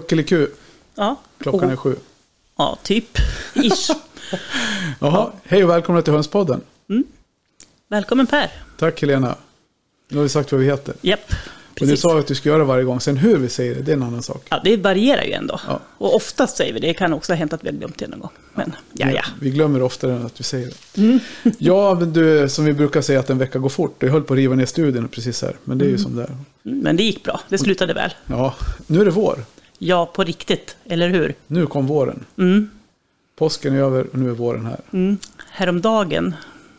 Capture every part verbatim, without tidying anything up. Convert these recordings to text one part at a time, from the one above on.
Kuckeliku. Ja. Klockan oh. är sju. Ja, typ. Ish. Jaha, hej och välkomna till Hönspodden. Mm. Välkommen Per. Tack Helena. Nu har vi sagt vad vi heter. Japp, precis. Och du sa att du ska göra varje gång. Sen hur vi säger det, det är en annan sak. Ja, det varierar ju ändå. Ja. Och oftast säger vi det. Det kan också ha hänt att vi har glömt det någon gång. Men, ja, ja. Vi glömmer oftare än att vi säger det. Mm. Ja, men du, som vi brukar säga att en vecka går fort. Jag höll på att riva ner studien precis här. Men det är ju mm. som det är. Men det gick bra. Det slutade väl. Ja, nu är det vår. Ja, på riktigt, eller hur? Nu kom våren. Mm. Påsken är över och nu är våren här. Mm. Häromdagen,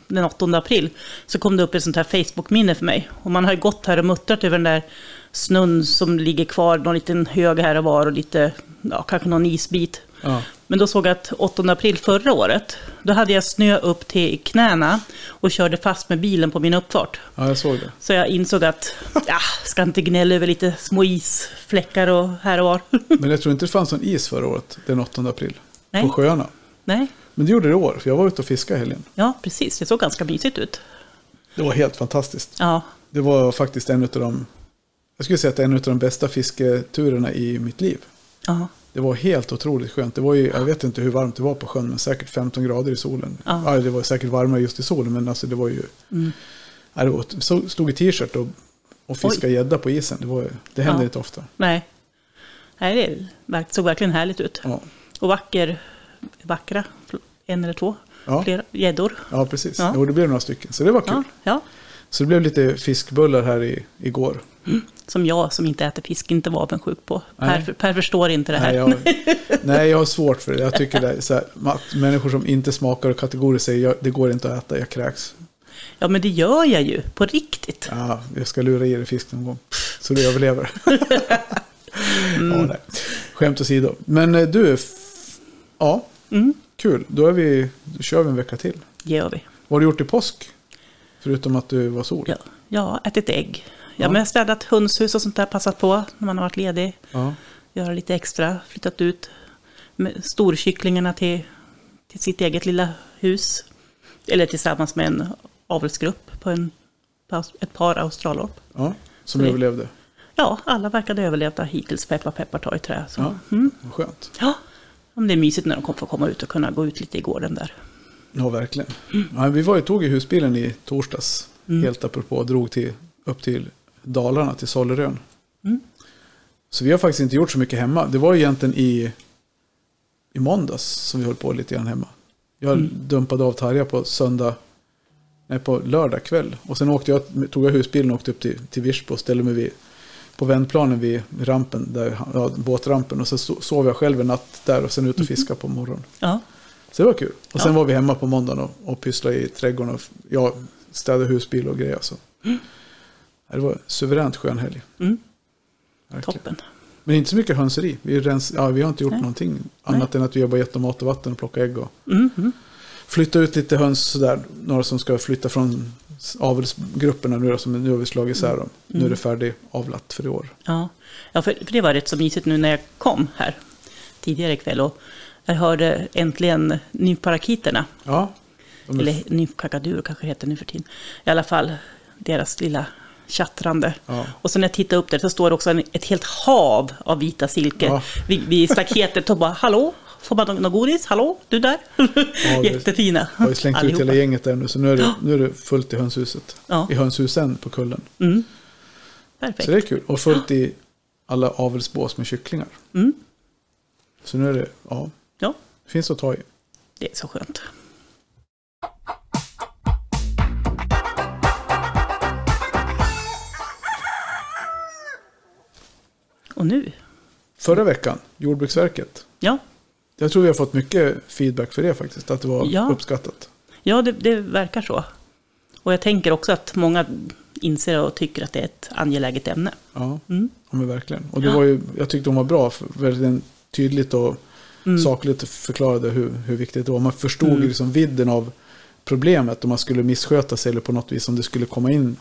den åttonde april, så kom det upp ett sånt här Facebook-minne för mig. Och man har ju gått här och muttrat över den där snön som ligger kvar, någon liten hög här och var och lite, ja, kanske någon isbit. Ja. Men då såg jag att åttonde april förra året, då hade jag snö upp till knäna och körde fast med bilen på min uppfart. Ja, jag såg det. Så jag insåg att, ja, ska inte gnälla över lite små isfläckar och här och var. Men jag tror inte det fanns någon is förra året, den åttonde april, Nej. På sjöarna. Nej. Men det gjorde det i år, för jag var ute och fiskade helgen. Ja, precis. Det såg ganska mysigt ut. Det var helt fantastiskt. Ja. Det var faktiskt en av de, jag skulle säga att en av de bästa fisketurerna i mitt liv. Ja. Det var helt otroligt skönt. Det var ju, jag vet inte hur varmt det var på sjön, men säkert femton grader i solen. Ja. Ja, det var säkert varmare just i solen, men alltså det var ju... Mm. Ja, det var, så stod i t-shirt och, och fiskade gädda på isen. Det, var, det hände ja. inte ofta. Nej. Nej, det såg verkligen härligt ut. Ja. Och vacker, vackra, en eller två, ja. flera gäddor. Ja, precis. Ja. Jo, det blev några stycken, så det var kul. Ja. Ja. Så det blev lite fiskbullar här i, igår. Mm. Som jag som inte äter fisk inte var avundsjuk på. Per, per förstår inte det här. Nej, jag, nej, jag har svårt för det. Jag tycker det är så här, att människor som inte smakar och kategorier säger att det går inte att äta, jag kräks. Ja, men det gör jag ju på riktigt. Ja, jag ska lura i dig fisk någon gång så du överlever. mm. ja, nej. Skämt åsido. Men du, ja, mm. kul. Då, är vi, då kör vi en vecka till. Gör vi. Vad har du gjort i påsk? Förutom att du var sol. Ja, ja ätit ägg. Jag har ja. städat hönshus och sånt där, passat på när man har varit ledig. Ja. Göra lite extra, flyttat ut storkycklingarna till, till sitt eget lilla hus. Eller tillsammans med en avelsgrupp på, en, på ett par Australorp. Ja, som så överlevde. Det, ja, alla verkade överlevda hittills. Peppa, peppa, ta i trä. Så. Ja, mm. vad skönt. Ja, det är mysigt när de får komma ut och kunna gå ut lite i gården där. Ja, verkligen. Mm. Ja, vi var ju tog i husbilen i torsdags, mm. helt apropå, drog till... upp till Dalarna, till Sollerön. Mm. Så vi har faktiskt inte gjort så mycket hemma. Det var ju egentligen i, i måndags som vi höll på lite grann hemma. Jag mm. dumpade av Tarja på söndag, nej, på lördag kväll. Och sen åkte jag, tog jag husbilen och åkte upp till, till Vispå och ställde mig vid, på vändplanen vid rampen, där, ja, båtrampen. Och så sov jag själv en natt där och sen ut och fiska mm. på morgonen. Ja. Så det var kul. Och sen ja. var vi hemma på måndagen och, och pysslade i trädgården och ja, städade husbil och grejer. Så. Mm. Det var suveränt skön helg. Mm. Toppen. Men inte så mycket hönseri. Vi, rens, ja, vi har inte gjort Nej. någonting annat Nej. än att vi har bara gett dem mat och vatten och plocka ägg. Och mm. flytta ut lite höns sådär. Några som ska flytta från avelsgrupperna nu som nu har vi slagit isär dem. Mm. Nu är det färdigt avlat för i år. Ja, ja för, för det var rätt så mysigt nu när jag kom här tidigare ikväll och jag hörde äntligen nyparakiterna. Ja. Är... Eller nypkakadur kanske heter nu för tiden. I alla fall deras lilla chattrande. Ja. Och sen när jag tittar upp där så står det också en, ett helt hav av vita silke. Ja. Vi, vi staketet och bara, hallå? Får man någon godis? Hallå? Du där? Ja, jättefina. Jag har ju slängt allihopa ut hela gänget där nu så nu är det, nu är det fullt i hönshuset. Ja. I hönshusen på kullen. Mm. Perfekt. Så det är kul. Och fullt i alla avelsbås med kycklingar. Mm. Så nu är det, ja. ja. Finns att ta i. Det är så skönt. Och nu? Förra veckan, Jordbruksverket. Ja. Jag tror vi har fått mycket feedback för det faktiskt, att det var ja. uppskattat. Ja, det, det verkar så. Och jag tänker också att många inser och tycker att det är ett angeläget ämne. Ja, mm. ja men verkligen. Och det ja. var ju, jag tyckte de var bra, väldigt tydligt och mm. sakligt förklarade hur, hur viktigt det var. Man förstod mm. liksom vidden av problemet om man skulle missköta sig eller på något vis om det skulle komma in,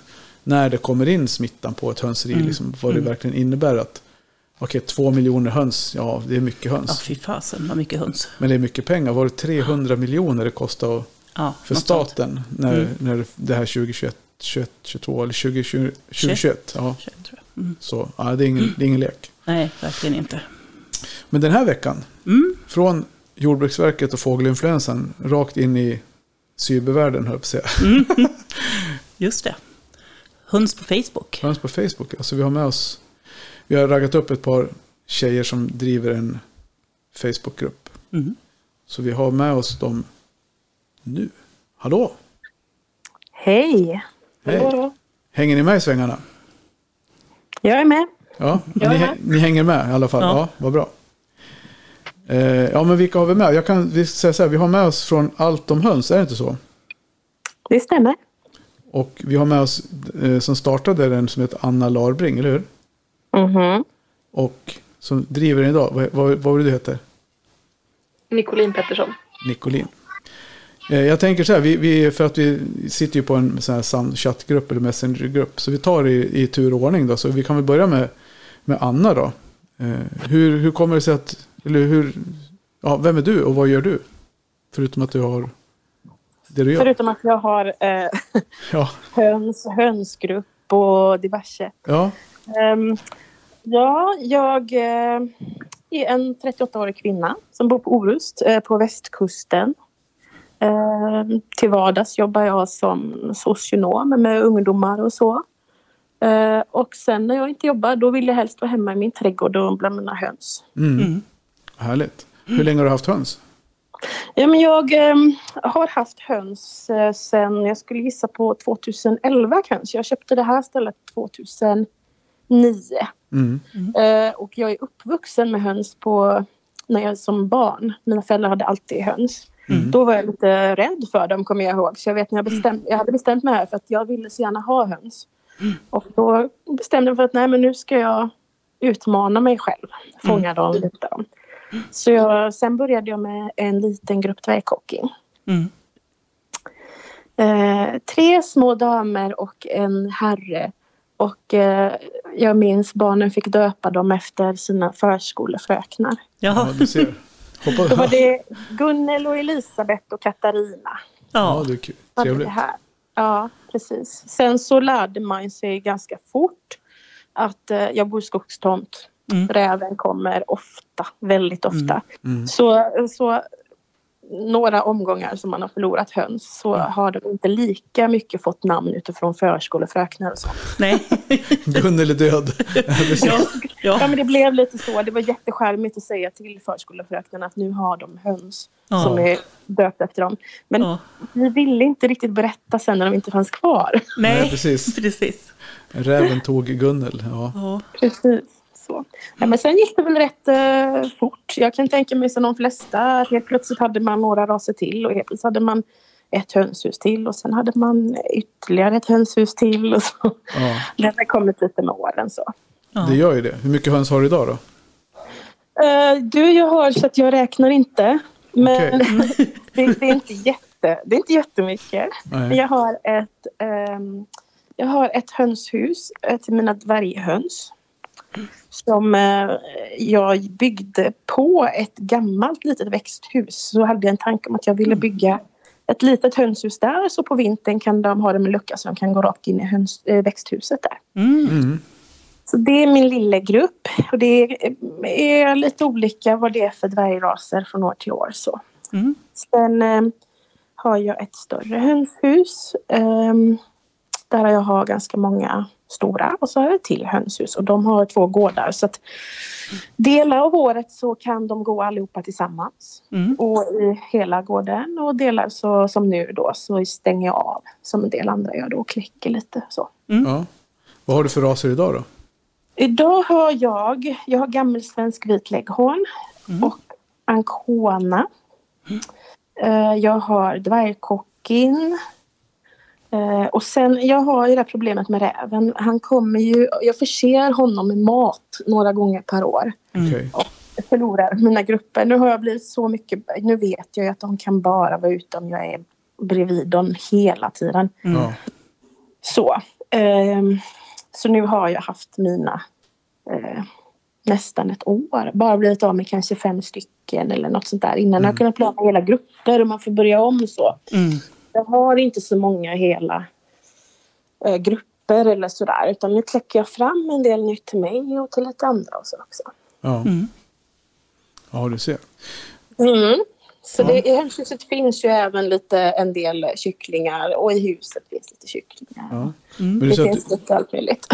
när det kommer in smittan på ett hönseri, mm. liksom, vad det mm. verkligen innebär att okej, två miljoner höns. Ja, det är mycket höns. Ja, fy fasen, vad mycket höns. Men det är mycket pengar. Var det trehundra miljoner det kostar ja, för staten när, mm. när det här tjugohundratjugoett, tjugohundratjugotvå eller tjugohundratjugo, tjugohundratjugoett? Ja. tjugohundratjugoett tror jag. Mm. Så ja, det är ingen, det är ingen lek. Nej, verkligen inte. Men den här veckan, mm. från Jordbruksverket och fågelinfluensan rakt in i cybervärlden, höll jag på mm. Just det. Höns på Facebook. Höns på Facebook. Alltså vi har med oss, vi har raggat upp ett par tjejer som driver en Facebookgrupp. Mm. Så vi har med oss dem nu. Hallå! Hej! Hej! Hallå. Hänger ni med i svängarna? Jag är med. Ja, jag ni, är med. Ni hänger med i alla fall. Ja, ja, vad bra. Eh, ja, men vilka har vi med? Jag kan vi säga så här, vi har med oss från Allt om höns, är det inte så? Det stämmer. Och vi har med oss eh, som startade den som heter Anna Larbring, eller hur? Mhm. Och som driver den idag, vad, vad, vad var det du heter? Nicoline Pettersson. Nicoline. Jag tänker så här, vi, vi, för att vi sitter ju på en sån här samchattgrupp eller messengergrupp, så vi tar i, i tur och ordning då, så vi kan väl börja med, med Anna då. Eh, hur, hur kommer det sig att, eller hur, ja, vem är du och vad gör du? Förutom att du har det du gör. Förutom att jag har eh, ja. höns, hönsgrupp och diverse. Ja, um, ja jag eh, är en trettioåttaårig kvinna som bor på Orust eh, på västkusten. Till vardags jobbar jag som socionom med ungdomar och så. Och sen när jag inte jobbar, då vill jag helst vara hemma i min trädgård och bland mina höns. Mm. Mm. Härligt. Hur länge har du haft höns? Ja, men jag eh, har haft höns eh, sen, jag skulle gissa på tjugoelva kanske. Jag köpte det här stället tjugohundranio. Mm. Mm. Eh, och jag är uppvuxen med höns på, när jag som barn. Mina föräldrar hade alltid höns. Mm. Då var jag lite rädd för dem, kommer jag ihåg. Så jag vet när jag bestämde, jag hade bestämt mig här för att jag ville så gärna ha höns. Mm. Och då bestämde jag för att nej, men nu ska jag utmana mig själv. Fånga mm. dem lite. Så jag, sen började jag med en liten grupp dvärgkockin. Mm. Eh, tre små damer och en herre. Och eh, jag minns barnen fick döpa dem efter sina förskolefröknar. Jaha. Ja, du ser. Hoppas. Då var det Gunnel och Elisabeth och Katarina. Ja, det är kul. Trevligt. Ja, precis. Sen så lärde man sig ganska fort att eh, jag bor i skogstomt. Mm. Räven kommer ofta, väldigt ofta. Mm. Mm. Så, så några omgångar som man har förlorat höns så mm. har de inte lika mycket fått namn utifrån förskolefröknar och sånt. Nej. Gunnel är död. ja. Ja. ja, men det blev lite så. Det var jätteskärmigt att säga till förskolefröknarna att nu har de höns ja. som är döpta efter dem. Men ja. vi ville inte riktigt berätta sen när de inte fanns kvar. Nej, Nej precis. precis. Räven tog Gunnel. Ja. ja. Precis. Så. Ja, men sen gick det väl rätt eh, fort. Jag kan tänka mig som de flesta. Helt plötsligt hade man några raser till och helt plötsligt hade man ett hönshus till och sen hade man ytterligare ett hönshus till och så. Ja. Det har kommit lite med åren så. Ja. Det gör ju det. Hur mycket höns har du idag då? Eh, du, jag har så att jag räknar inte. Men okay. det, det är inte jätte, det är inte jättemycket. Men jag har ett eh, jag har ett hönshus till mina dvärghöns. Som eh, jag byggde på ett gammalt litet växthus. Så hade jag en tanke om att jag ville bygga ett litet hönshus där. Så på vintern kan de ha det med lucka så de kan gå rakt in i höns, eh, växthuset där. Mm. Så det är min lilla grupp. Och det är, är lite olika vad det är för dvärgraser från år till år. Så. Mm. Sen eh, har jag ett större hönshus. Eh, där jag har ganska många stora och så har jag till hönshus och de har två gårdar så att delar av året så kan de gå allihopa tillsammans mm. och i hela gården och delar så som nu då så stänger jag av som en del andra gör då och klicker lite så. Mm. Ja. Vad har du för raser idag då? Idag har jag jag har gammelsvensk vitlägghån mm. och Ancona. Mm. Jag har dvärgkockin. Och sen, jag har ju det här problemet med räven. Han kommer ju, jag förser honom med mat några gånger per år. Mm. Och förlorar mina grupper. Nu har jag blivit så mycket, nu vet jag att de kan bara vara ute om jag är bredvid dem hela tiden. Mm. Så, eh, så nu har jag haft mina eh, nästan ett år. Bara blivit av med kanske fem stycken eller något sånt där. Innan mm. jag kunde plana hela grupper och man får börja om så. Mm. Jag har inte så många hela eh, grupper eller sådär. Utan nu kläcker jag fram en del nytt till mig och till lite andra och så också. Ja. Mm. Ja, du ser. Mm. Så ja. Det, i hönshuset finns ju även lite en del kycklingar, och i huset finns lite kycklingar. Ja. Mm. Det finns du, lite allt möjligt.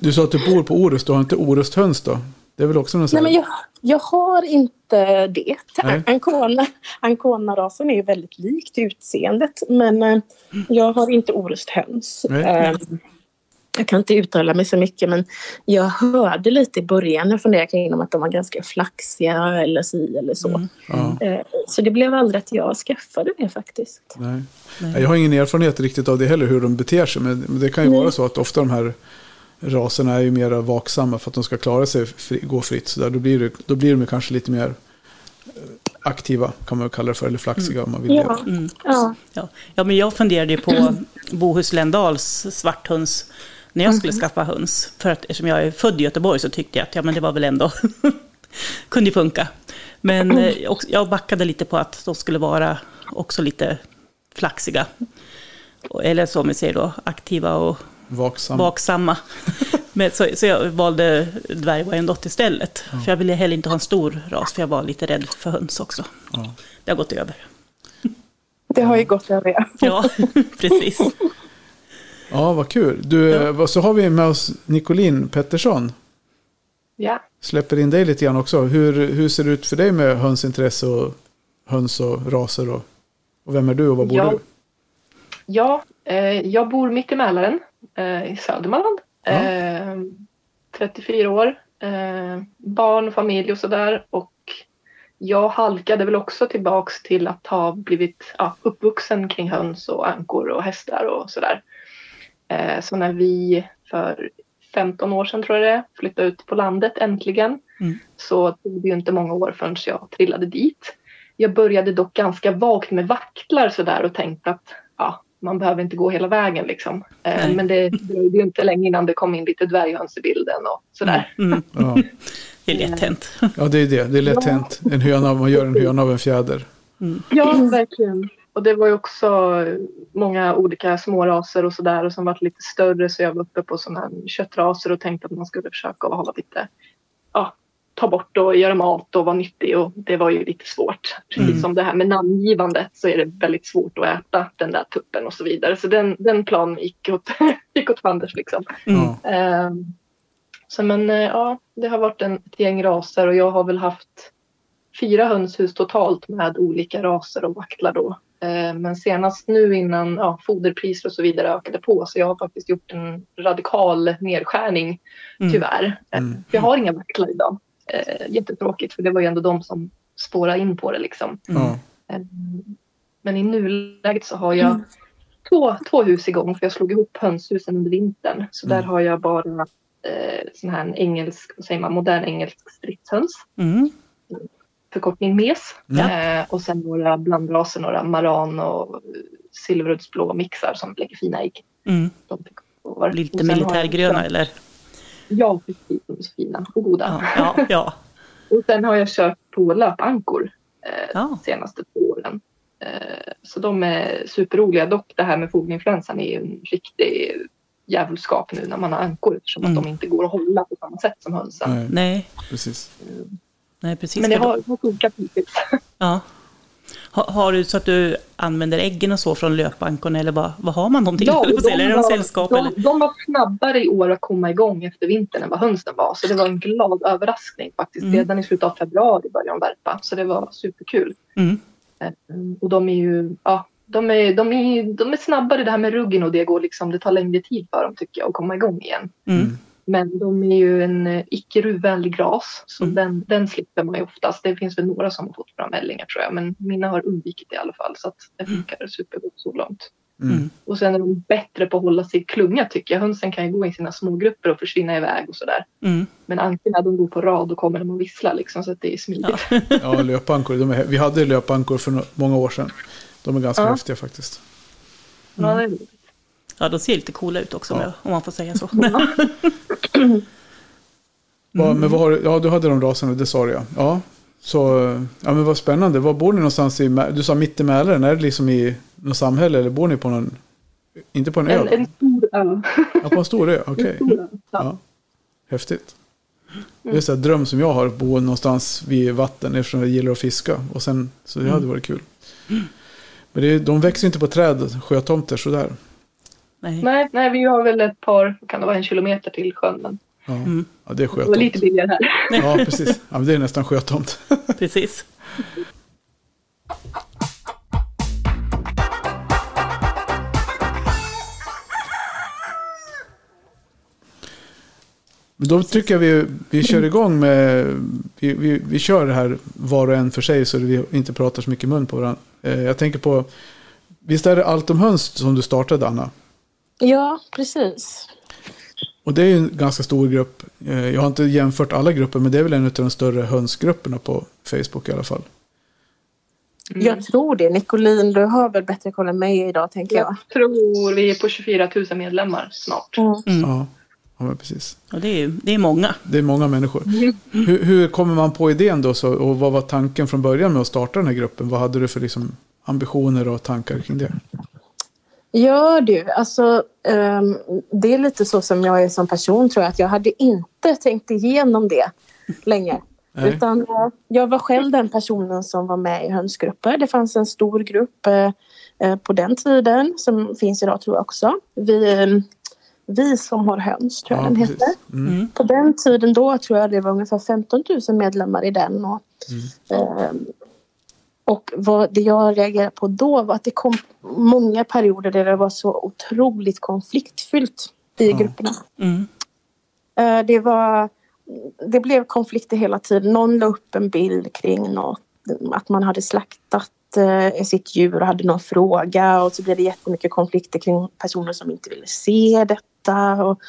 Du sa att du bor på Orust, du har inte Orust höns då? Det är väl också någon sån. Nej, men jag, jag har inte det. Ancona, Ancona-rasen är ju väldigt likt utseendet, men jag har inte Orust höns. Nej. Jag kan inte uttala mig så mycket, men jag hörde lite i början, jag funderade kring om att de var ganska flaxiga eller si eller så. Mm. Ja. Så det blev aldrig att jag skaffade det faktiskt. Nej. Nej. Jag har ingen erfarenhet riktigt av det heller, hur de beter sig, men det kan ju Nej. vara så att ofta de här raserna är ju mer vaksamma för att de ska klara sig, fri, gå fritt. Så där, då, blir det, då blir de kanske lite mer aktiva, kan man kalla det för, eller flaxiga mm. om man vill. Ja. Mm. Ja. Ja. Ja, men jag funderade ju på Bohusländals dalssvart höns när jag skulle mm. skaffa höns. För att eftersom jag är född i Göteborg så tyckte jag att ja, men det var väl ändå kunde funka. Men mm. jag backade lite på att de skulle vara också lite flaxiga. Eller som vi säger då, aktiva och Vaksam. vaksamma. Men så, så jag valde dvärgwyandotte istället. Ja. För jag ville heller inte ha en stor ras, för jag var lite rädd för höns också. Ja. Det har gått över. Det har ju gått över. Ja, precis. Ja, vad kul. Du, ja. Så har vi med oss Nicoline Pettersson. Ja. Släpper in dig lite grann också. Hur, hur ser det ut för dig med hönsintresse och höns och raser? Och, och vem är du och var bor ja. du? Ja, eh, jag bor mitt i Mälaren eh, i Södermanland. Ja. Eh, trettiofyra år. Eh, barn, familj och sådär. Och jag halkade väl också tillbaks till att ha blivit ja, uppvuxen kring höns och ankor och hästar och sådär. Så när vi för femton år sedan tror jag det, flyttade ut på landet äntligen mm. så tog det ju inte många år förrän jag trillade dit. Jag började dock ganska vagt med vaktlar sådär och tänkte att ja, man behöver inte gå hela vägen liksom. Nej. Men det dröjde ju inte länge innan det kom in lite dvärghöns i bilden och sådär. Mm. Mm. Ja. Det är lätt hänt. Ja, det är det. Det är lätt hänt. En höna, man gör en höna av en fjäder. Mm. Ja, verkligen. Och det var ju också många olika småraser och sådär som var lite större, så jag var uppe på sådana här köttraser och tänkte att man skulle försöka hålla lite, ja, ta bort och göra mat och vara nyttig, och det var ju lite svårt. Precis mm. som det här med namngivandet så är det väldigt svårt att äta den där tuppen och så vidare. Så den, den planen gick åt, gick åt fanders liksom. Mm. Um, så men ja, det har varit en ett gäng raser, och jag har väl haft fyra hönshus totalt med olika raser och vaktlar då. Men senast nu innan ja, foderpriser och så vidare ökade på, så jag har faktiskt gjort en radikal nedskärning tyvärr. Mm. Mm. Jag har inga vaktlar idag. Jättetråkigt, för det var ju ändå de som spårade in på det liksom. Mm. Men i nuläget så har jag mm. två, två hus igång, för jag slog ihop hönshusen under vintern. Så mm. där har jag bara eh, sån här en engelsk, vad säger man, modern engelsk stridshöns. Mm. Förkortning mes. Mm. Eh, och sen några blandraser, några maran och silvrudsblå mixar som lägger fina ägg. Mm. De lite militärgröna jag... eller? Ja, precis. De är så fina och goda. Ja, ja, ja. Och sen har jag kört på löpankor eh, ja. senaste två åren. Eh, så de är superroliga. Dock det här med fågelinfluensan är ju en riktig jävelskap nu när man har ankor, eftersom mm. att de inte går att hålla på samma sätt som hönsen. Nej, Nej. precis. Mm. Nej, precis. Men det har funkat hittills. Ja. Har, har du så att du använder äggen och så från löpankorna, eller vad, vad har man dem till? Ja, de, eller var, sällskap, de, eller? De var snabbare i år att komma igång efter vintern än vad hönsen var. Så det var en glad överraskning faktiskt. Mm. Redan i slutet av februari började de värpa. Så det var superkul. Mm. Och de är ju... Ja, de är, de, är, de är snabbare det här med ryggen, och det går liksom... Det tar längre tid för dem, tycker jag, att komma igång igen. Mm. Men de är ju en icke-ruvvänlig ras, så mm. den, den slipper man ju oftast. Det finns väl några som har fått fram ällingar tror jag, men mina har undvikit det i alla fall, så att det funkar supergott så långt. Mm. Och sen är de bättre på att hålla sig i klunga, tycker jag. Hönsen kan ju gå i sina smågrupper och försvinna iväg och sådär. Mm. Men ankorna, de går på rad och kommer de och visslar liksom, så att det är smidigt. Ja, ja, löpankor. De är, vi hade löpankor för många år sedan. De är ganska ja. häftiga faktiskt. Mm. Ja, det är det. Ja, de ser lite coola ut också, ja. om man får säga så. Ja. Mm. Va, men vad har, ja, du hade de raserna, det sa jag. Ja, så, ja, men vad spännande. Var bor ni någonstans? I, du sa mitt i Mälaren. Är det liksom i något samhälle, eller bor ni på någon, inte på en ö? En, en stor ö. Ja, på en stor ö, okej. Okay. Ja. Häftigt. Mm. Det är så här dröm som jag har, att bo någonstans vid vatten eftersom jag gillar att fiska. Och sen, så det hade mm. varit kul. Mm. Men det, de växer inte på träd, sjötomter sådär. Nej. Nej, nej, vi har väl ett par, kan det vara en kilometer till sjön. Men... Ja. Mm. Ja, det är sjötomt. Det var lite billigare här. Ja, precis. Ja, men det är nästan sjötomt. Precis. Då tycker jag vi, vi kör igång med, vi, vi, vi kör det här var och en för sig så vi inte pratar så mycket mun på varandra. Eh, jag tänker på, visst är det Allt om höns som du startade, Anna? Ja, precis. Och det är ju en ganska stor grupp. Eh, jag har inte jämfört alla grupper, men det är väl en av de större hönsgrupperna på Facebook i alla fall. Mm. Jag tror det. Nicoline, du har väl bättre koll än mig idag, tänker jag. Jag tror vi är på tjugofyratusen medlemmar snart. Mm. Mm. Ja. Ja, precis. Ja, det, är, det är många. Det är många människor. Mm. Hur, hur kommer man på idén då? Så, och vad var tanken från början med att starta den här gruppen? Vad hade du för liksom, ambitioner och tankar kring det? Ja du, alltså, um, det är lite så som jag är som person, tror jag. Att jag hade inte tänkt igenom det länge. Utan jag var själv den personen som var med i hönsgrupper. Det fanns en stor grupp uh, på den tiden som finns idag, tror jag också. Vi... Um, Vi som har höns, tror jag ja, den heter. Mm. På den tiden då tror jag det var ungefär femton tusen medlemmar i den. Och, mm. eh, och vad det jag reagerade på då var att det kom många perioder där det var så otroligt konfliktfyllt i ja. grupperna. Mm. Eh, det, var, det blev konflikter hela tiden. Någon la upp en bild kring något, att man hade slaktat sitt djur och hade någon fråga, och så blev det jättemycket konflikter kring personer som inte ville se detta, och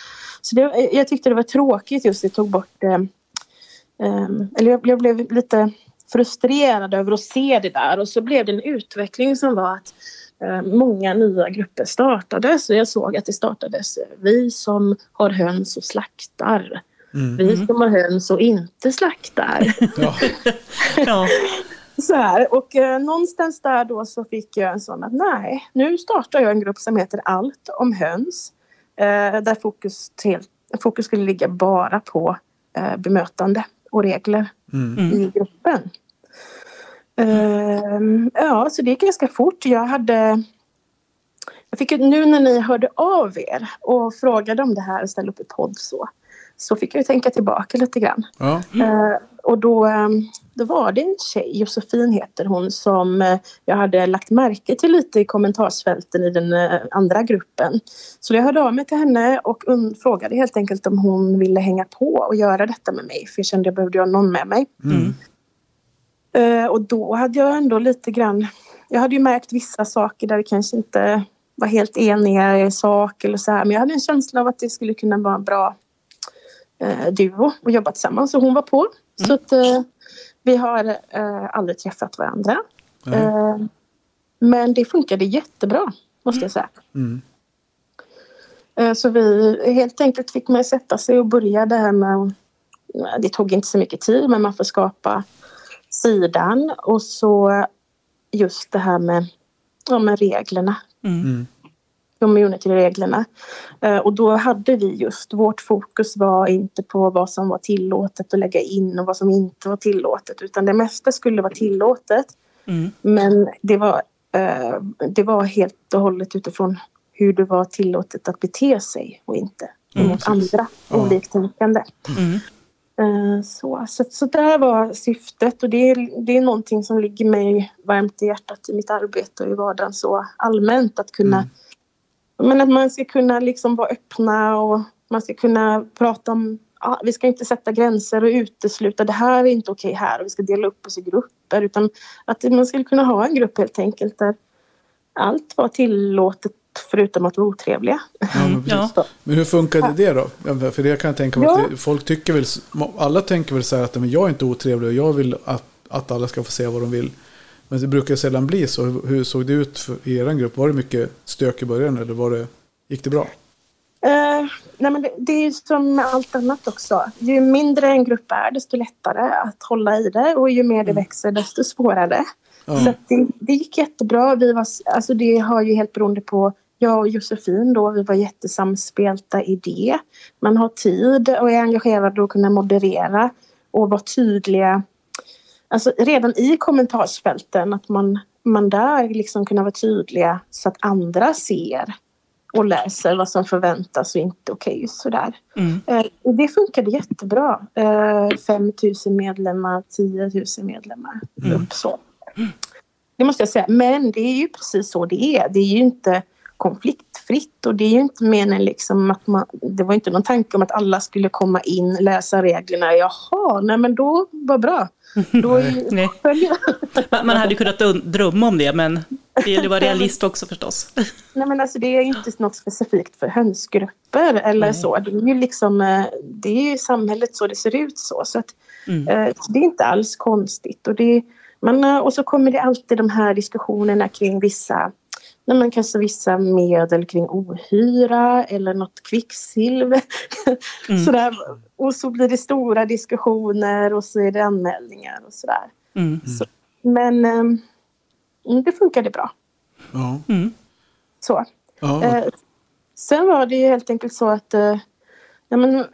så det, jag tyckte det var tråkigt, just det tog bort eh, eh, eller jag, jag blev lite frustrerad över att se det där, och så blev det en utveckling som var att eh, många nya grupper startades, och jag såg att det startades vi som har höns och slaktar, mm. vi som har höns och inte slaktar. Ja, ja. Så här. Och eh, någonstans där då så fick jag en sån att nej, nu startar jag en grupp som heter Allt om höns. Eh, där fokus, till, fokus skulle ligga bara på eh, bemötande och regler mm. i gruppen. Eh, ja, så det gick ganska fort. Jag hade... Jag fick nu när ni hörde av er och frågade om det här och ställde upp i podd så. Så fick jag ju tänka tillbaka lite grann. Ja. Mm. Eh, och då... Eh, Då var det en tjej, Josefin heter hon, som jag hade lagt märke till lite i kommentarsfälten i den andra gruppen. Så jag hörde av mig till henne och frågade helt enkelt om hon ville hänga på och göra detta med mig. För jag kände att jag behövde ha någon med mig. Mm. Uh, och då hade jag ändå lite grann... Jag hade ju märkt vissa saker där vi kanske inte var helt eniga i sak eller så här. Men jag hade en känsla av att det skulle kunna vara en bra uh, duo och jobba tillsammans. Så hon var på. Mm. Så att... Uh, Vi har eh, aldrig träffat varandra. Mm. Eh, men det funkade jättebra, måste jag säga. Mm. Eh, så vi helt enkelt fick man sätta sig och börja det här med... Det tog inte så mycket tid, men man får skapa sidan. Och så just det här med, ja, med reglerna. Mm. Community-reglerna. Eh, och då hade vi just, vårt fokus var inte på vad som var tillåtet att lägga in och vad som inte var tillåtet, utan det mesta skulle vara tillåtet. Mm. Men det var, eh, det var helt och hållet utifrån hur det var tillåtet att bete sig och inte mm, mot precis. andra ja. oliktänkande. Mm. Eh, så, så, så där var syftet, och det är, det är någonting som ligger mig varmt i hjärtat i mitt arbete och i vardagen så allmänt, att kunna mm. Men att man ska kunna liksom vara öppna, och man ska kunna prata om... Ja, vi ska inte sätta gränser och utesluta. Det här är inte okej här, och vi ska dela upp oss i grupper. Utan att man skulle kunna ha en grupp helt enkelt där allt var tillåtet förutom att vara otrevliga. Ja, men, ja. men hur funkade det då? Ja, för det kan jag tänka mig ja. att det, folk tycker väl... Alla tänker väl så här att men jag är inte otrevlig och jag vill att, att alla ska få se vad de vill. Men det brukar sällan bli så. Hur såg det ut för er grupp? Var det mycket stök i början eller var det, gick det bra? Uh, nej men det, det är ju som med allt annat också. Ju mindre en grupp är, desto lättare att hålla i det. Och ju mer mm. det växer, desto svårare. Mm. Så att det, det gick jättebra. Vi var, alltså det har ju helt beroende på jag och Josefin då, vi var jättesamspelta i det. Man har tid och är engagerad och kunna moderera och vara tydliga. Alltså redan i kommentarsfälten att man, man där liksom kunna vara tydliga så att andra ser och läser vad som förväntas och inte okej okay, sådär. Mm. Eh, det funkade jättebra. Eh, fem tusen medlemmar, tio tusen medlemmar. Mm. Upp så. Det måste jag säga. Men det är ju precis så det är. Det är ju inte konfliktfritt och det är ju inte meningen liksom att man, det var inte någon tanke om att alla skulle komma in, läsa reglerna. Jaha, nej men då var bra. Då nej. man, man hade kunnat drömma om det, men det var realist också förstås. Nej men alltså det är inte något specifikt för hönsgrupper eller nej. Så. Det är ju liksom, det är ju samhället så det ser ut så. Så att, mm. det är inte alls konstigt. Och, det, man, och så kommer det alltid de här diskussionerna kring vissa när man kastar vissa medel kring ohyra eller något kvicksilver. Mm. Sådär. Och så blir det stora diskussioner och så är det anmälningar och sådär. Mm. Så, men eh, det funkade bra. Ja. Mm. Så. Ja. Eh, sen var det ju helt enkelt så att eh, ja, men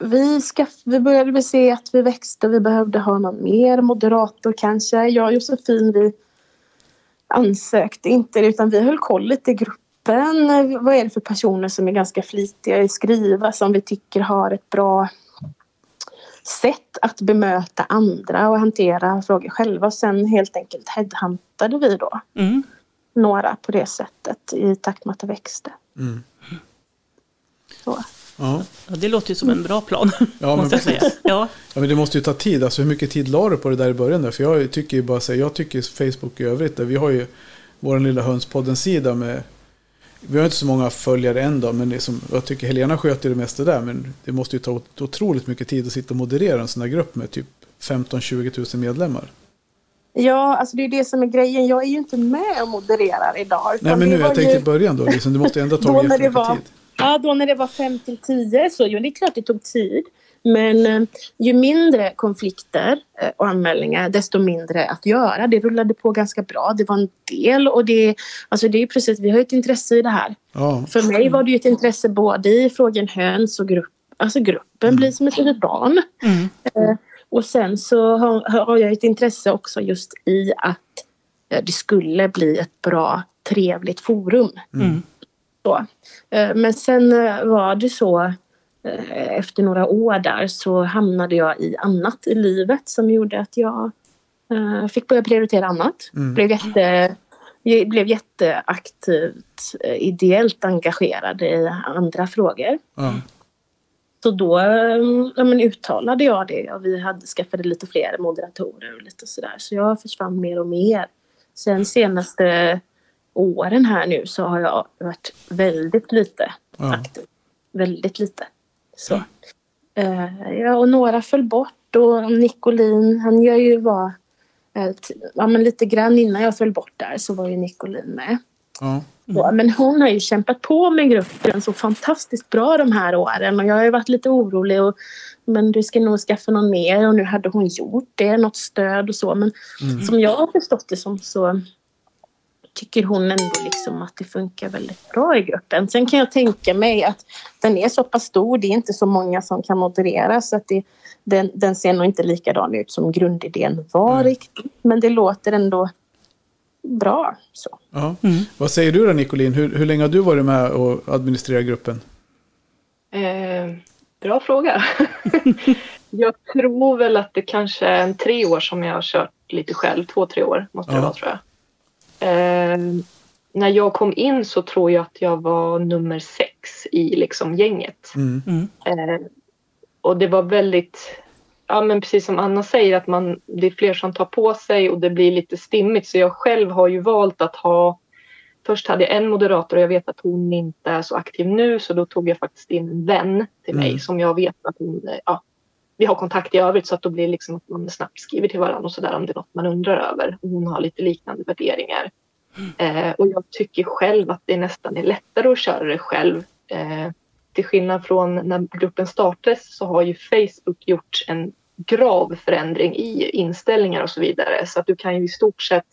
vi, ska, vi började väl se att vi växte. Vi behövde ha någon mer moderator kanske. Jag och Josefin, vi ansökte inte utan vi höll koll lite i gruppen. Vad är det för personer som är ganska flitiga i skriva som vi tycker har ett bra sätt att bemöta andra och hantera frågor själva. Och sen helt enkelt headhuntade vi då mm. några på det sättet i takt med att det växte. Mm. Så. Ja. Ja, det låter ju som en bra plan. Ja, måste jag säga. Ja. Ja, men det måste ju ta tid. Alltså, hur mycket tid la du på det där i början? Där? För jag tycker ju bara säga, jag tycker Facebook i övrigt. Där vi har ju vår lilla hönspodden-sida med. Vi har inte så många följare än då, men det som, jag tycker Helena sköter det mesta där. Men det måste ju ta otroligt mycket tid att sitta och moderera en sån här grupp med typ femton till tjugo tusen medlemmar. Ja, alltså det är det som är grejen. Jag är ju inte med och modererar idag. Nej, men nu jag tänkte ju i början då. Liksom, du måste ändå ta det tid. Var... Ja, då när det var fem till tio så jo, det är klart det tog tid. Men eh, ju mindre konflikter eh, och anmälningar desto mindre att göra. Det rullade på ganska bra. Det var en del och det, alltså det är precis, vi har ju ett intresse i det här. Ja. För mig var det ju ett intresse både i frågan höns och grupp. Alltså gruppen mm. blir som ett litet barn. Mm. Eh, och sen så har, har jag ett intresse också just i att eh, det skulle bli ett bra, trevligt forum. Mm. Så. Men sen var det så efter några år där så hamnade jag i annat i livet som gjorde att jag fick börja prioritera annat. Mm. Blev jätte, blev jätteaktivt ideellt engagerad i andra frågor. Mm. Så då ja, men uttalade jag det och vi hade, skaffade lite fler moderatorer och lite sådär. Så jag försvann mer och mer. Sen senaste åren här nu så har jag varit väldigt lite ja. aktiv. Väldigt lite. Så. Mm. Ja, och några föll bort och Nicoline, han gör ju var ja, men lite grann innan jag föll bort där så var ju Nicoline med. Mm. Ja, men hon har ju kämpat på med gruppen så fantastiskt bra de här åren och jag har ju varit lite orolig och men du ska nog skaffa någon mer och nu hade hon gjort det, något stöd och så men mm. som jag har förstått det som så tycker hon ändå liksom att det funkar väldigt bra i gruppen. Sen kan jag tänka mig att den är så pass stor. Det är inte så många som kan moderera. Så att det, den, den ser nog inte likadan ut som grundidén var mm. riktigt. Men det låter ändå bra. Så. Ja. Mm. Vad säger du då Nicoline? Hur, hur länge har du varit med och administrerat gruppen? Eh, bra fråga. Jag tror väl att det kanske är en tre år som jag har kört lite själv. Två, tre år måste det ja. vara tror jag. Eh, när jag kom in så tror jag att jag var nummer sex i liksom gänget. Mm. Mm. Eh, och det var väldigt, ja men precis som Anna säger att man, det är fler som tar på sig och det blir lite stimmigt. Så jag själv har ju valt att ha, först hade jag en moderator och jag vet att hon inte är så aktiv nu. Så då tog jag faktiskt in en vän till mig mm. som jag vet att hon, ja vi har kontakt i övrigt så att då blir liksom att man snabbt skriver till varandra och sådär om det är något man undrar över. Hon har lite liknande värderingar. Mm. Eh, och jag tycker själv att det nästan är lättare att köra det själv. Eh, till skillnad från när gruppen startades så har ju Facebook gjort en grav förändring i inställningar och så vidare. Så att du kan ju i stort sett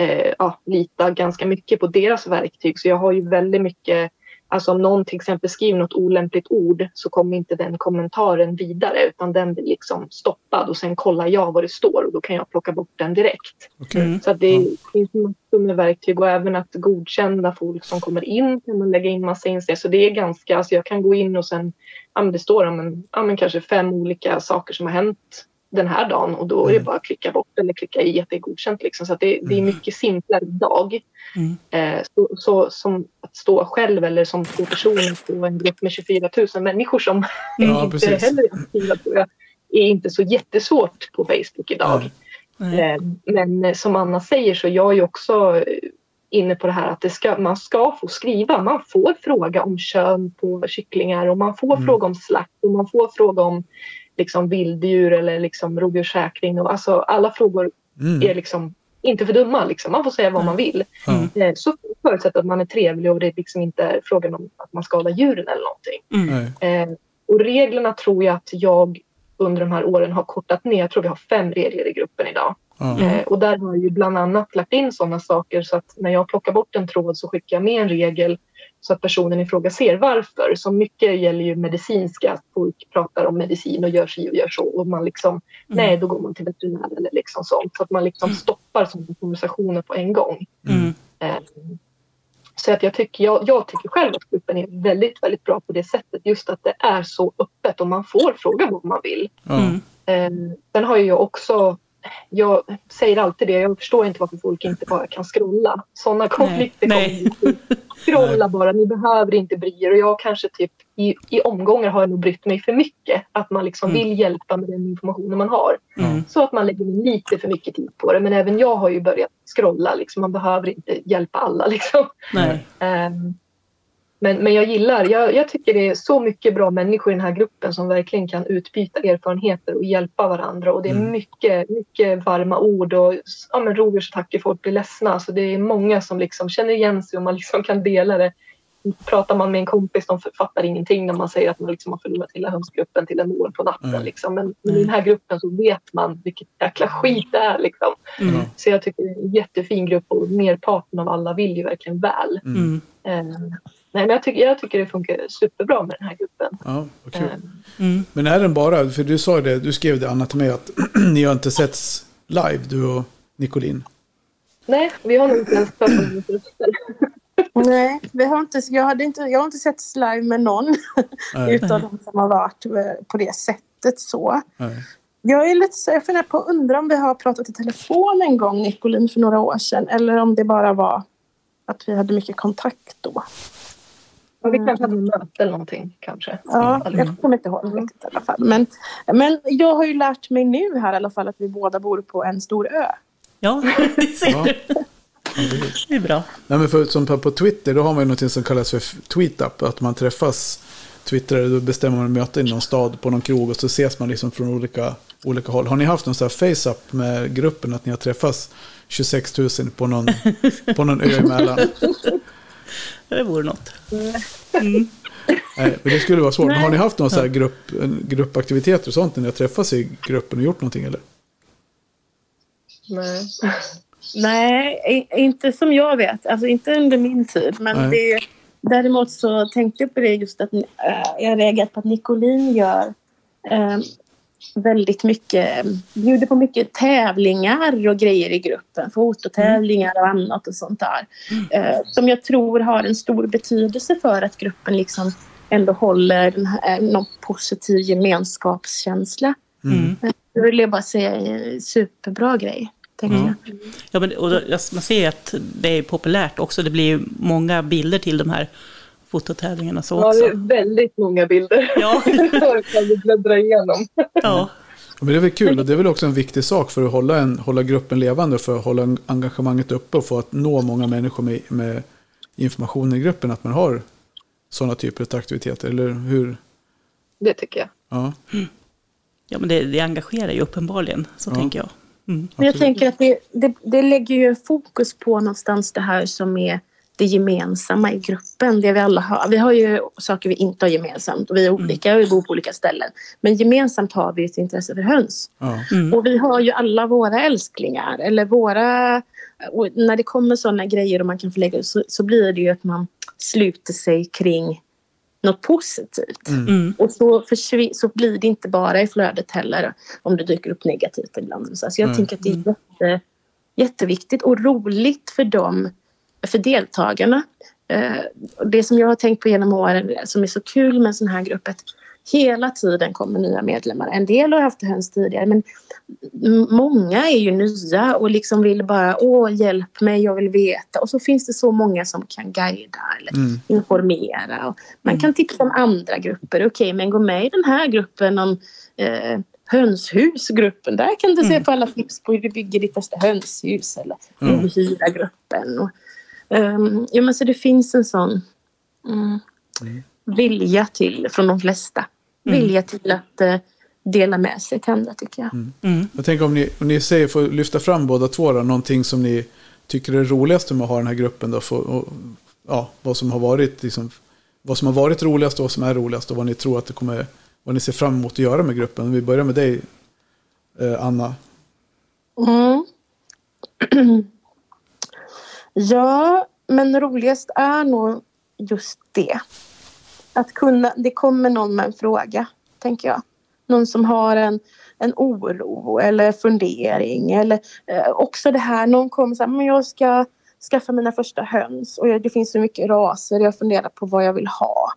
eh, ja, lita ganska mycket på deras verktyg. Så jag har ju väldigt mycket, alltså om någon till exempel skriver något olämpligt ord så kommer inte den kommentaren vidare, utan den blir liksom stoppad och sen kollar jag vad det står och då kan jag plocka bort den direkt. Okay. Så att det finns massor med verktyg, och även att godkända folk som kommer in kan man lägga in massa inställningar. Så det är ganska, alltså jag kan gå in och sen, ja, men det står om en, ja, men kanske fem olika saker som har hänt den här dagen, och då är det bara att klicka bort eller klicka i att det är godkänt. Liksom. Så att det, det är mycket simplare idag. Mm. Eh, så, så som att stå själv eller som två personer på en grupp med tjugofyra tusen människor som ja, inte precis. heller är aktiva, tror jag, är inte så jättesvårt på Facebook idag. Mm. Eh, men som Anna säger så jag är ju också inne på det här att det ska, man ska få skriva. Man får fråga om kön på kycklingar, och man får mm. fråga om slakt, och man får fråga om liksom vilddjur eller liksom rovdjurssäkring, och alltså alla frågor mm. är liksom inte för dumma liksom. Man får säga vad man vill. Mm. Så förutsatt att man är trevlig och det är liksom inte är frågan om att man skadar djuren eller någonting. Mm. Eh, och reglerna tror jag att jag under de här åren har kortat ner. Jag tror vi har fem regler i gruppen idag. Mm. Eh, och där har jag ju bland annat lagt in sådana saker så att när jag plockar bort en tråd så skickar jag med en regel så att personen i fråga ser varför. Så mycket gäller ju medicinska, att folk pratar om medicin och gör sig och gör så. Och man liksom, mm. nej då går man till veterinär eller liksom sånt. Så att man liksom mm. stoppar sådana konversationer på en gång. Mm. Um, så att jag tycker, jag, jag tycker själv att gruppen är väldigt, väldigt bra på det sättet. Just att det är så öppet och man får fråga vad man vill. Mm. Um, sen har ju jag också... Jag säger alltid det, jag förstår inte varför folk inte bara kan scrolla. Sådana konflikter nej, kommer nej. Scrolla bara, ni behöver inte bry er. Och jag kanske typ i, i omgångar har jag nog brytt mig för mycket. Att man liksom mm. vill hjälpa med den informationen man har. Mm. Så att man lägger lite för mycket tid på det. Men även jag har ju börjat scrolla. Liksom. Man behöver inte hjälpa alla. Liksom. Nej. Um, men, men jag gillar, jag, jag tycker det är så mycket bra människor i den här gruppen som verkligen kan utbyta erfarenheter och hjälpa varandra. Och det är mm. mycket, mycket varma ord och ja, men rovdjursattacker, folk blir ledsna. Så det är många som liksom känner igen sig och man liksom kan dela det. Pratar man med en kompis, de fattar ingenting när man säger att man liksom har förlorat hela hönsgruppen till en mål på natten. Mm. Liksom. Men mm. i den här gruppen så vet man vilket jäkla skit det är. Liksom. Mm. Så jag tycker det är en jättefin grupp och merparten av alla vill ju verkligen väl. Mm. Um, Nej, men jag tycker, jag tycker det funkar superbra med den här gruppen. Ja, vad kul. Mm. Men är den bara, för du sa det, du skrev det Anna till mig att ni har inte setts live, du och Nicoline. Nej, vi har nog inte ens Nej, vi har inte, jag, hade inte, jag har inte setts live med någon utan de som har varit på det sättet så. Nej. Jag är lite så, jag funderar på att undra om vi har pratat i telefon en gång, Nicoline, för några år sedan. Eller om det bara var att vi hade mycket kontakt då. Ja, vi kanske hade möte eller någonting, kanske. Ja, jag kommer inte ihåg riktigt i alla fall. Men, men jag har ju lärt mig nu här i alla fall att vi båda bor på en stor ö. Ja, det ser ja. du. Det är bra. Nej, men för, som på Twitter, då har man ju något som kallas för tweet-up. Att man träffas, twittrar, då bestämmer man möte i någon stad på någon krog och så ses man liksom från olika, olika håll. Har ni haft någon sån här face-up med gruppen att ni har träffats tjugosex tusen på någon, på någon ö emellan? Det vore något. Mm. Nej, men det skulle vara svårt. Har ni haft någon så här grupp, gruppaktiviteter och sånt när ni har träffats i gruppen och gjort någonting eller? Nej. Nej, inte som jag vet. Alltså inte under min tid. Men det, däremot så tänkte jag på det just att äh, jag reagerat på att Nicoline gör äh, väldigt mycket, bjuder på mycket tävlingar och grejer i gruppen, fototävlingar och annat och sånt där mm. som jag tror har en stor betydelse för att gruppen liksom ändå håller den här, någon positiv gemenskapskänsla mm. det vill jag bara säga är en superbra grej tänker mm. jag. Ja, men, och man ser att det är populärt också, det blir många bilder till de här fototävlingarna så också. Ja, det är väldigt många bilder. Ja. Så kan vi bläddra igenom. Ja. Men det är väl kul och det är väl också en viktig sak för att hålla, en, hålla gruppen levande, för att hålla engagemanget uppe och få att nå många människor med, med information i gruppen, att man har sådana typer av aktiviteter, eller hur? Det tycker jag. Ja, mm. ja men det, det engagerar ju uppenbarligen, så ja. tänker jag. Mm. Jag tänker att det, det, det lägger ju fokus på någonstans det här som är det gemensamma i gruppen, det vi alla har. Vi har ju saker vi inte har gemensamt och vi är olika och vi bor på olika ställen. Men gemensamt har vi ett intresse för höns. Ja. Mm. Och vi har ju alla våra älsklingar eller våra Och när det kommer sådana grejer och man kan förlägga så, så blir det ju att man sluter sig kring något positivt. Mm. Och så, försv- så blir det inte bara i flödet heller om det dyker upp negativt ibland. Så jag mm. tänker att det är jätte, jätteviktigt och roligt för dem, för deltagarna. Det som jag har tänkt på genom åren som är så kul med en sån här grupp, att hela tiden kommer nya medlemmar. En del har haft höns tidigare, men många är ju nya och liksom vill bara, åh hjälp mig, jag vill veta. Och så finns det så många som kan guida eller mm. informera. Och man mm. kan tipsa om andra grupper. Okej, men gå med i den här gruppen om eh, hönshusgruppen. Där kan du mm. se på alla tips på hur du bygger ditt första hönshus eller mm. hyra gruppen. Och, um, ja, men så det finns en sån... Mm, mm. vilja till, från de flesta. Mm. Vilja till att eh, dela med sig till andra, tycker jag. Mm. Mm. Jag tänker om ni, om ni säger, får lyfta fram båda två då, någonting som ni tycker är roligast med att ha den här gruppen då, för, och, ja, vad som har varit liksom, vad som har varit roligast och vad som är roligast och vad ni tror att det kommer, vad ni ser fram emot att göra med gruppen. Vi börjar med dig, eh, Anna. Mm. Ja, men roligast är nog just det. Att kunna, det kommer någon med en fråga, tänker jag. Någon som har en, en oro eller fundering. Eller eh, också det här, någon kommer så här, men jag ska skaffa mina första höns. Och jag, det finns så mycket raser, jag funderar på vad jag vill ha.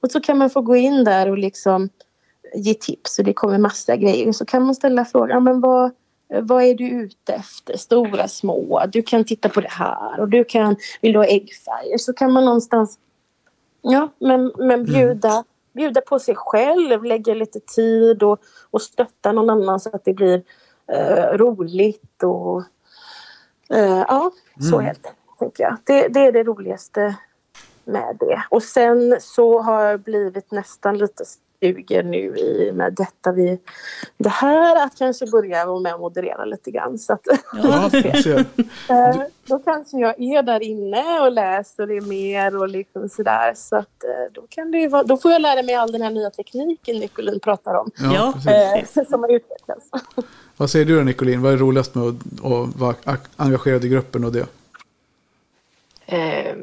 Och så kan man få gå in där och liksom ge tips. Och det kommer massa grejer. Och så kan man ställa frågan, men vad... Vad är du ute efter? Stora, små. Du kan titta på det här. Och du kan, vill du ha äggfärger? Så kan man någonstans... Ja, men, men bjuda, mm. bjuda på sig själv, lägga lite tid och, och stötta någon annan så att det blir eh, roligt. Och, eh, ja, mm. så helt tänker jag. Det, det är det roligaste med det. Och sen så har jag blivit nästan lite stuger nu i med detta vi, det här att kanske börja vara med och moderera lite grann. Så att, ja, då kanske jag är där inne och läser det mer och liksom sådär. Så att då kan det ju vara, då får jag lära mig all den här nya tekniken Nicoline pratar om. Ja, eh, som har utvecklats. Vad säger du då, Nicoline? Vad är roligast med att, att vara engagerad i gruppen och det? Eh,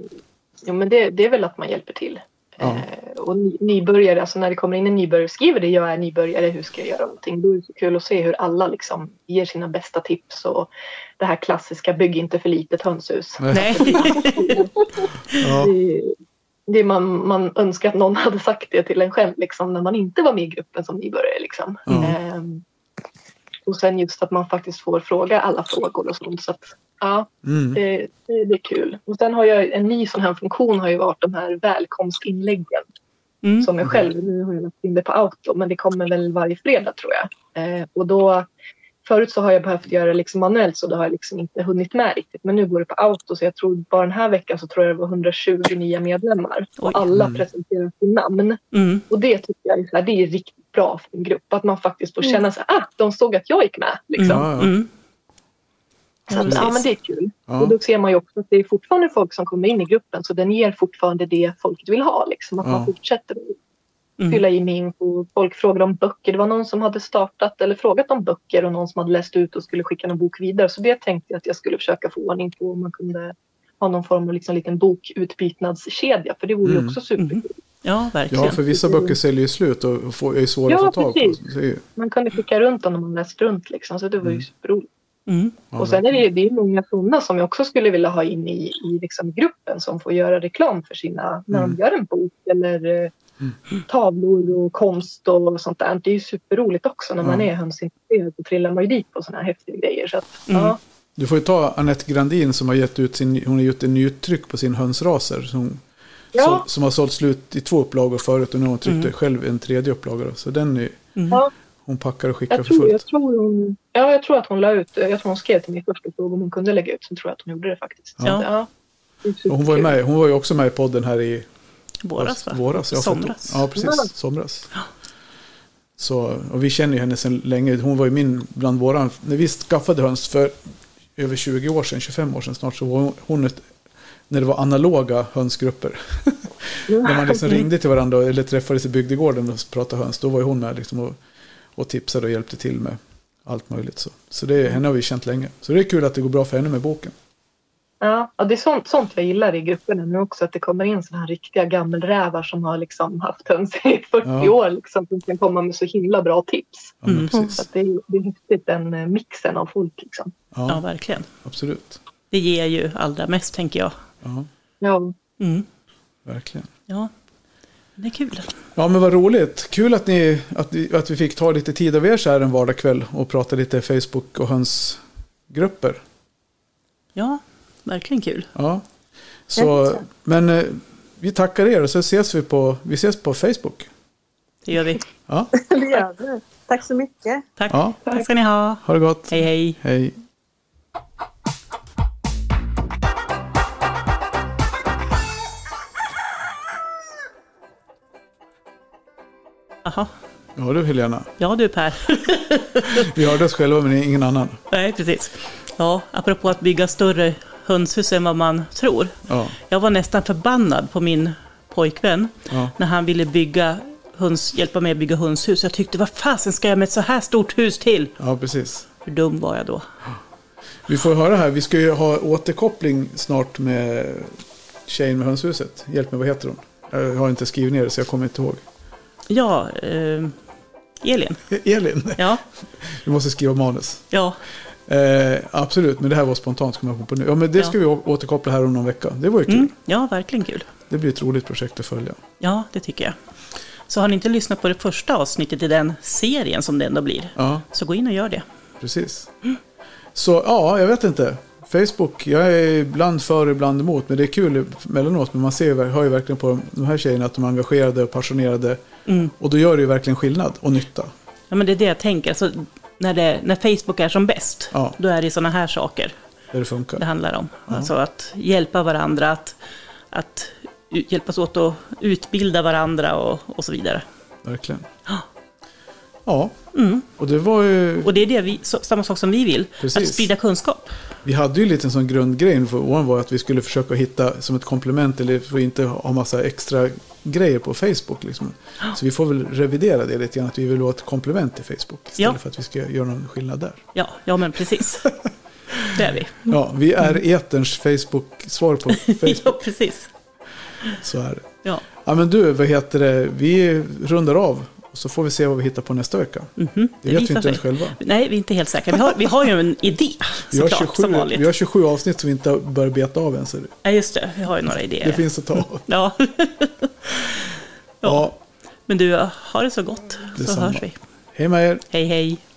jo, men det, det är väl att man hjälper till. Ja. Och nybörjare, alltså när det kommer in en nybörjare, skriver det, jag är nybörjare, hur ska jag göra någonting? Då är det så kul att se hur alla liksom ger sina bästa tips och det här klassiska, bygg inte för litet hönshus. Nej. Ja. det, det man, man önskar att någon hade sagt det till en själv liksom, när man inte var med i gruppen som nybörjare liksom. Mm. Ehm, och sen just att man faktiskt får fråga alla frågor och sånt, så att ja, mm. det, det är kul. Och sen har jag en ny sån här funktion, har ju varit de här välkomstinläggen. Mm. Som jag själv, nu har jag lagt in det på Auto, men det kommer väl varje fredag tror jag. Eh, och då, förut så har jag behövt göra liksom manuellt, så då har jag liksom inte hunnit med riktigt. Men nu går det på Auto, så jag tror bara den här veckan så tror jag det var hundratjugo nya medlemmar. Och alla mm. presenterar sin namn. Mm. Och det tycker jag är, så här, det är riktigt bra för en grupp. Att man faktiskt får känna mm. sig att ah, de såg att jag gick med. Liksom. Mm. Mm. Så att, ja, men det är kul. Ja. Och då ser man ju också att det är fortfarande folk som kommer in i gruppen, så den ger fortfarande det folket vill ha. Liksom, att ja. Man fortsätter mm. fylla i min på. Folk frågar om böcker. Det var någon som hade startat eller frågat om böcker och någon som hade läst ut och skulle skicka någon bok vidare. Så det tänkte jag att jag skulle försöka få ordning på, om man kunde ha någon form av liksom liten bokutbytnadskedja. För det vore ju mm. också superkul. Mm. Ja, verkligen. Ja, för vissa böcker säljer ju slut och är svåra ja, att få tag på. Ju... Man kunde skicka runt dem när man läst runt. Liksom, så det var ju mm. superroligt. Mm. Och sen är det, det är många sådana som jag också skulle vilja ha in i, i liksom gruppen, som får göra reklam för sina, när mm. de gör en bok eller mm. tavlor och konst och sånt där. Det är ju superroligt också när mm. man är hönsintresserad, och trillar man ju dit på sådana här häftiga grejer. Så att, mm. ja. Du får ju ta Annette Grandin som har gett ut sin, hon har gjort en nytryck på sin hönsraser som, ja. så, som har sålt slut i två upplagor förut, och nu har hon tryckt mm. själv en tredje upplaga. Så den är mm. ja. Hon packar och skickar jag tror, för fullt. Jag tror, hon, ja, jag tror att hon la ut. Jag tror hon skrev till mig första fråga om hon kunde lägga ut. Sen tror jag att hon gjorde det faktiskt. Ja. Ja, det hon, var med, hon var ju också med i podden här i våras. våras ja, somras. Ja, precis. Somras. Ja. Så, och vi känner ju henne sedan länge. Hon var ju min bland våra. När vi skaffade höns för över tjugo år sedan, tjugofem år sedan snart, så var hon ett, när det var analoga hönsgrupper. Ja. När man liksom ringde till varandra eller träffades i bygdegården och pratade höns. Då var ju hon med liksom och och tipsade och hjälpte till med allt möjligt. Så, så det, henne har vi känt länge. Så det är kul att det går bra för henne med boken. Ja, och det är sånt, sånt jag gillar i grupperna nu också, att det kommer in såna här riktiga gammelrävar som har liksom haft höns i fyrtio ja. år liksom, som kan komma med så himla bra tips. Ja, mm. Så att det är, det är viktigt, den mixen av folk liksom. Ja, ja, verkligen. Absolut. Det ger ju allra mest, tänker jag. Ja. Ja. Mm. Verkligen. Ja. Det är kul. Ja, men vad roligt. Kul att ni att vi, att vi fick ta lite tid av er så här en vardagkväll och prata lite Facebook och hönsgrupper. Ja, verkligen kul. Ja. Så men eh, vi tackar er och så ses vi på vi ses på Facebook. Det gör vi. Ja. Det gör vi. Tack så mycket. Tack. Ja. Tack ska ni ha. Ha det gott. Hej hej. Hej. Aha. Ja du Helena. Ja du Per. Vi hörde oss själva men ingen annan. Nej precis. Ja, apropå att bygga större hönshus än vad man tror. Ja. Jag var nästan förbannad på min pojkvän ja. när han ville bygga höns, hjälpa mig att bygga hönshus. Jag tyckte, vad fasen ska jag med ett så här stort hus till? Ja precis. Hur dum var jag då? Vi får höra här, vi ska ju ha återkoppling snart med tjejen med hönshuset. Hjälp mig, vad heter hon? Jag har inte skrivit ner det så jag kommer inte ihåg. Ja, eh, Elin. Elin? Ja. Du måste skriva manus. Ja. Eh, absolut, men det här var spontant. Kommer jag på nu. Ja, men det ska ja. vi återkoppla här om någon vecka. Det var ju kul. Mm, ja, verkligen kul. Det blir ett roligt projekt att följa. Ja, det tycker jag. Så har ni inte lyssnat på det första avsnittet i den serien som det ändå blir, ja. så gå in och gör det. Precis. Mm. Så ja, jag vet inte. Facebook, jag är ibland för, ibland emot. Men det är kul mellanåt. Men man ser, hör ju verkligen på de här tjejerna att de är engagerade och passionerade. Mm. Och då gör det ju verkligen skillnad och nytta. Ja, men det är det jag tänker. Alltså, när, det, när Facebook är som bäst, ja. då är det sådana här saker det, funkar. det handlar om. Ja. Alltså att hjälpa varandra, att, att hjälpas åt att utbilda varandra och, och så vidare. Verkligen. Ja. Ja, mm. och det var ju... Och det är det vi, samma sak som vi vill, precis. Att sprida kunskap. Vi hade ju lite en sån grundgrej för åren var att vi skulle försöka hitta som ett komplement eller för inte ha massa extra grejer på Facebook. Liksom. Oh. Så vi får väl revidera det lite grann, att vi vill ha ett komplement till Facebook istället ja. för att vi ska göra någon skillnad där. Ja, ja men precis. Det är vi. Ja, vi är eterns Facebook-svar på Facebook. Ja, precis. Så är det. Ja. Ja, men du, vad heter det? Vi rundar av. Så får vi se vad vi hittar på nästa vecka. Mm-hmm. Det, det vet vi inte ens själva. Nej, vi är inte helt säkra. Vi har, vi har ju en idé, såklart, som vanligt. Vi har tjugosju avsnitt som vi inte börjar beta av än. Ja, just det. Vi har ju några idéer. Det finns att ta av. Ja. ja. ja. Men du, har det så gott. Det så samma. Hörs vi. Hej med er. Hej, hej.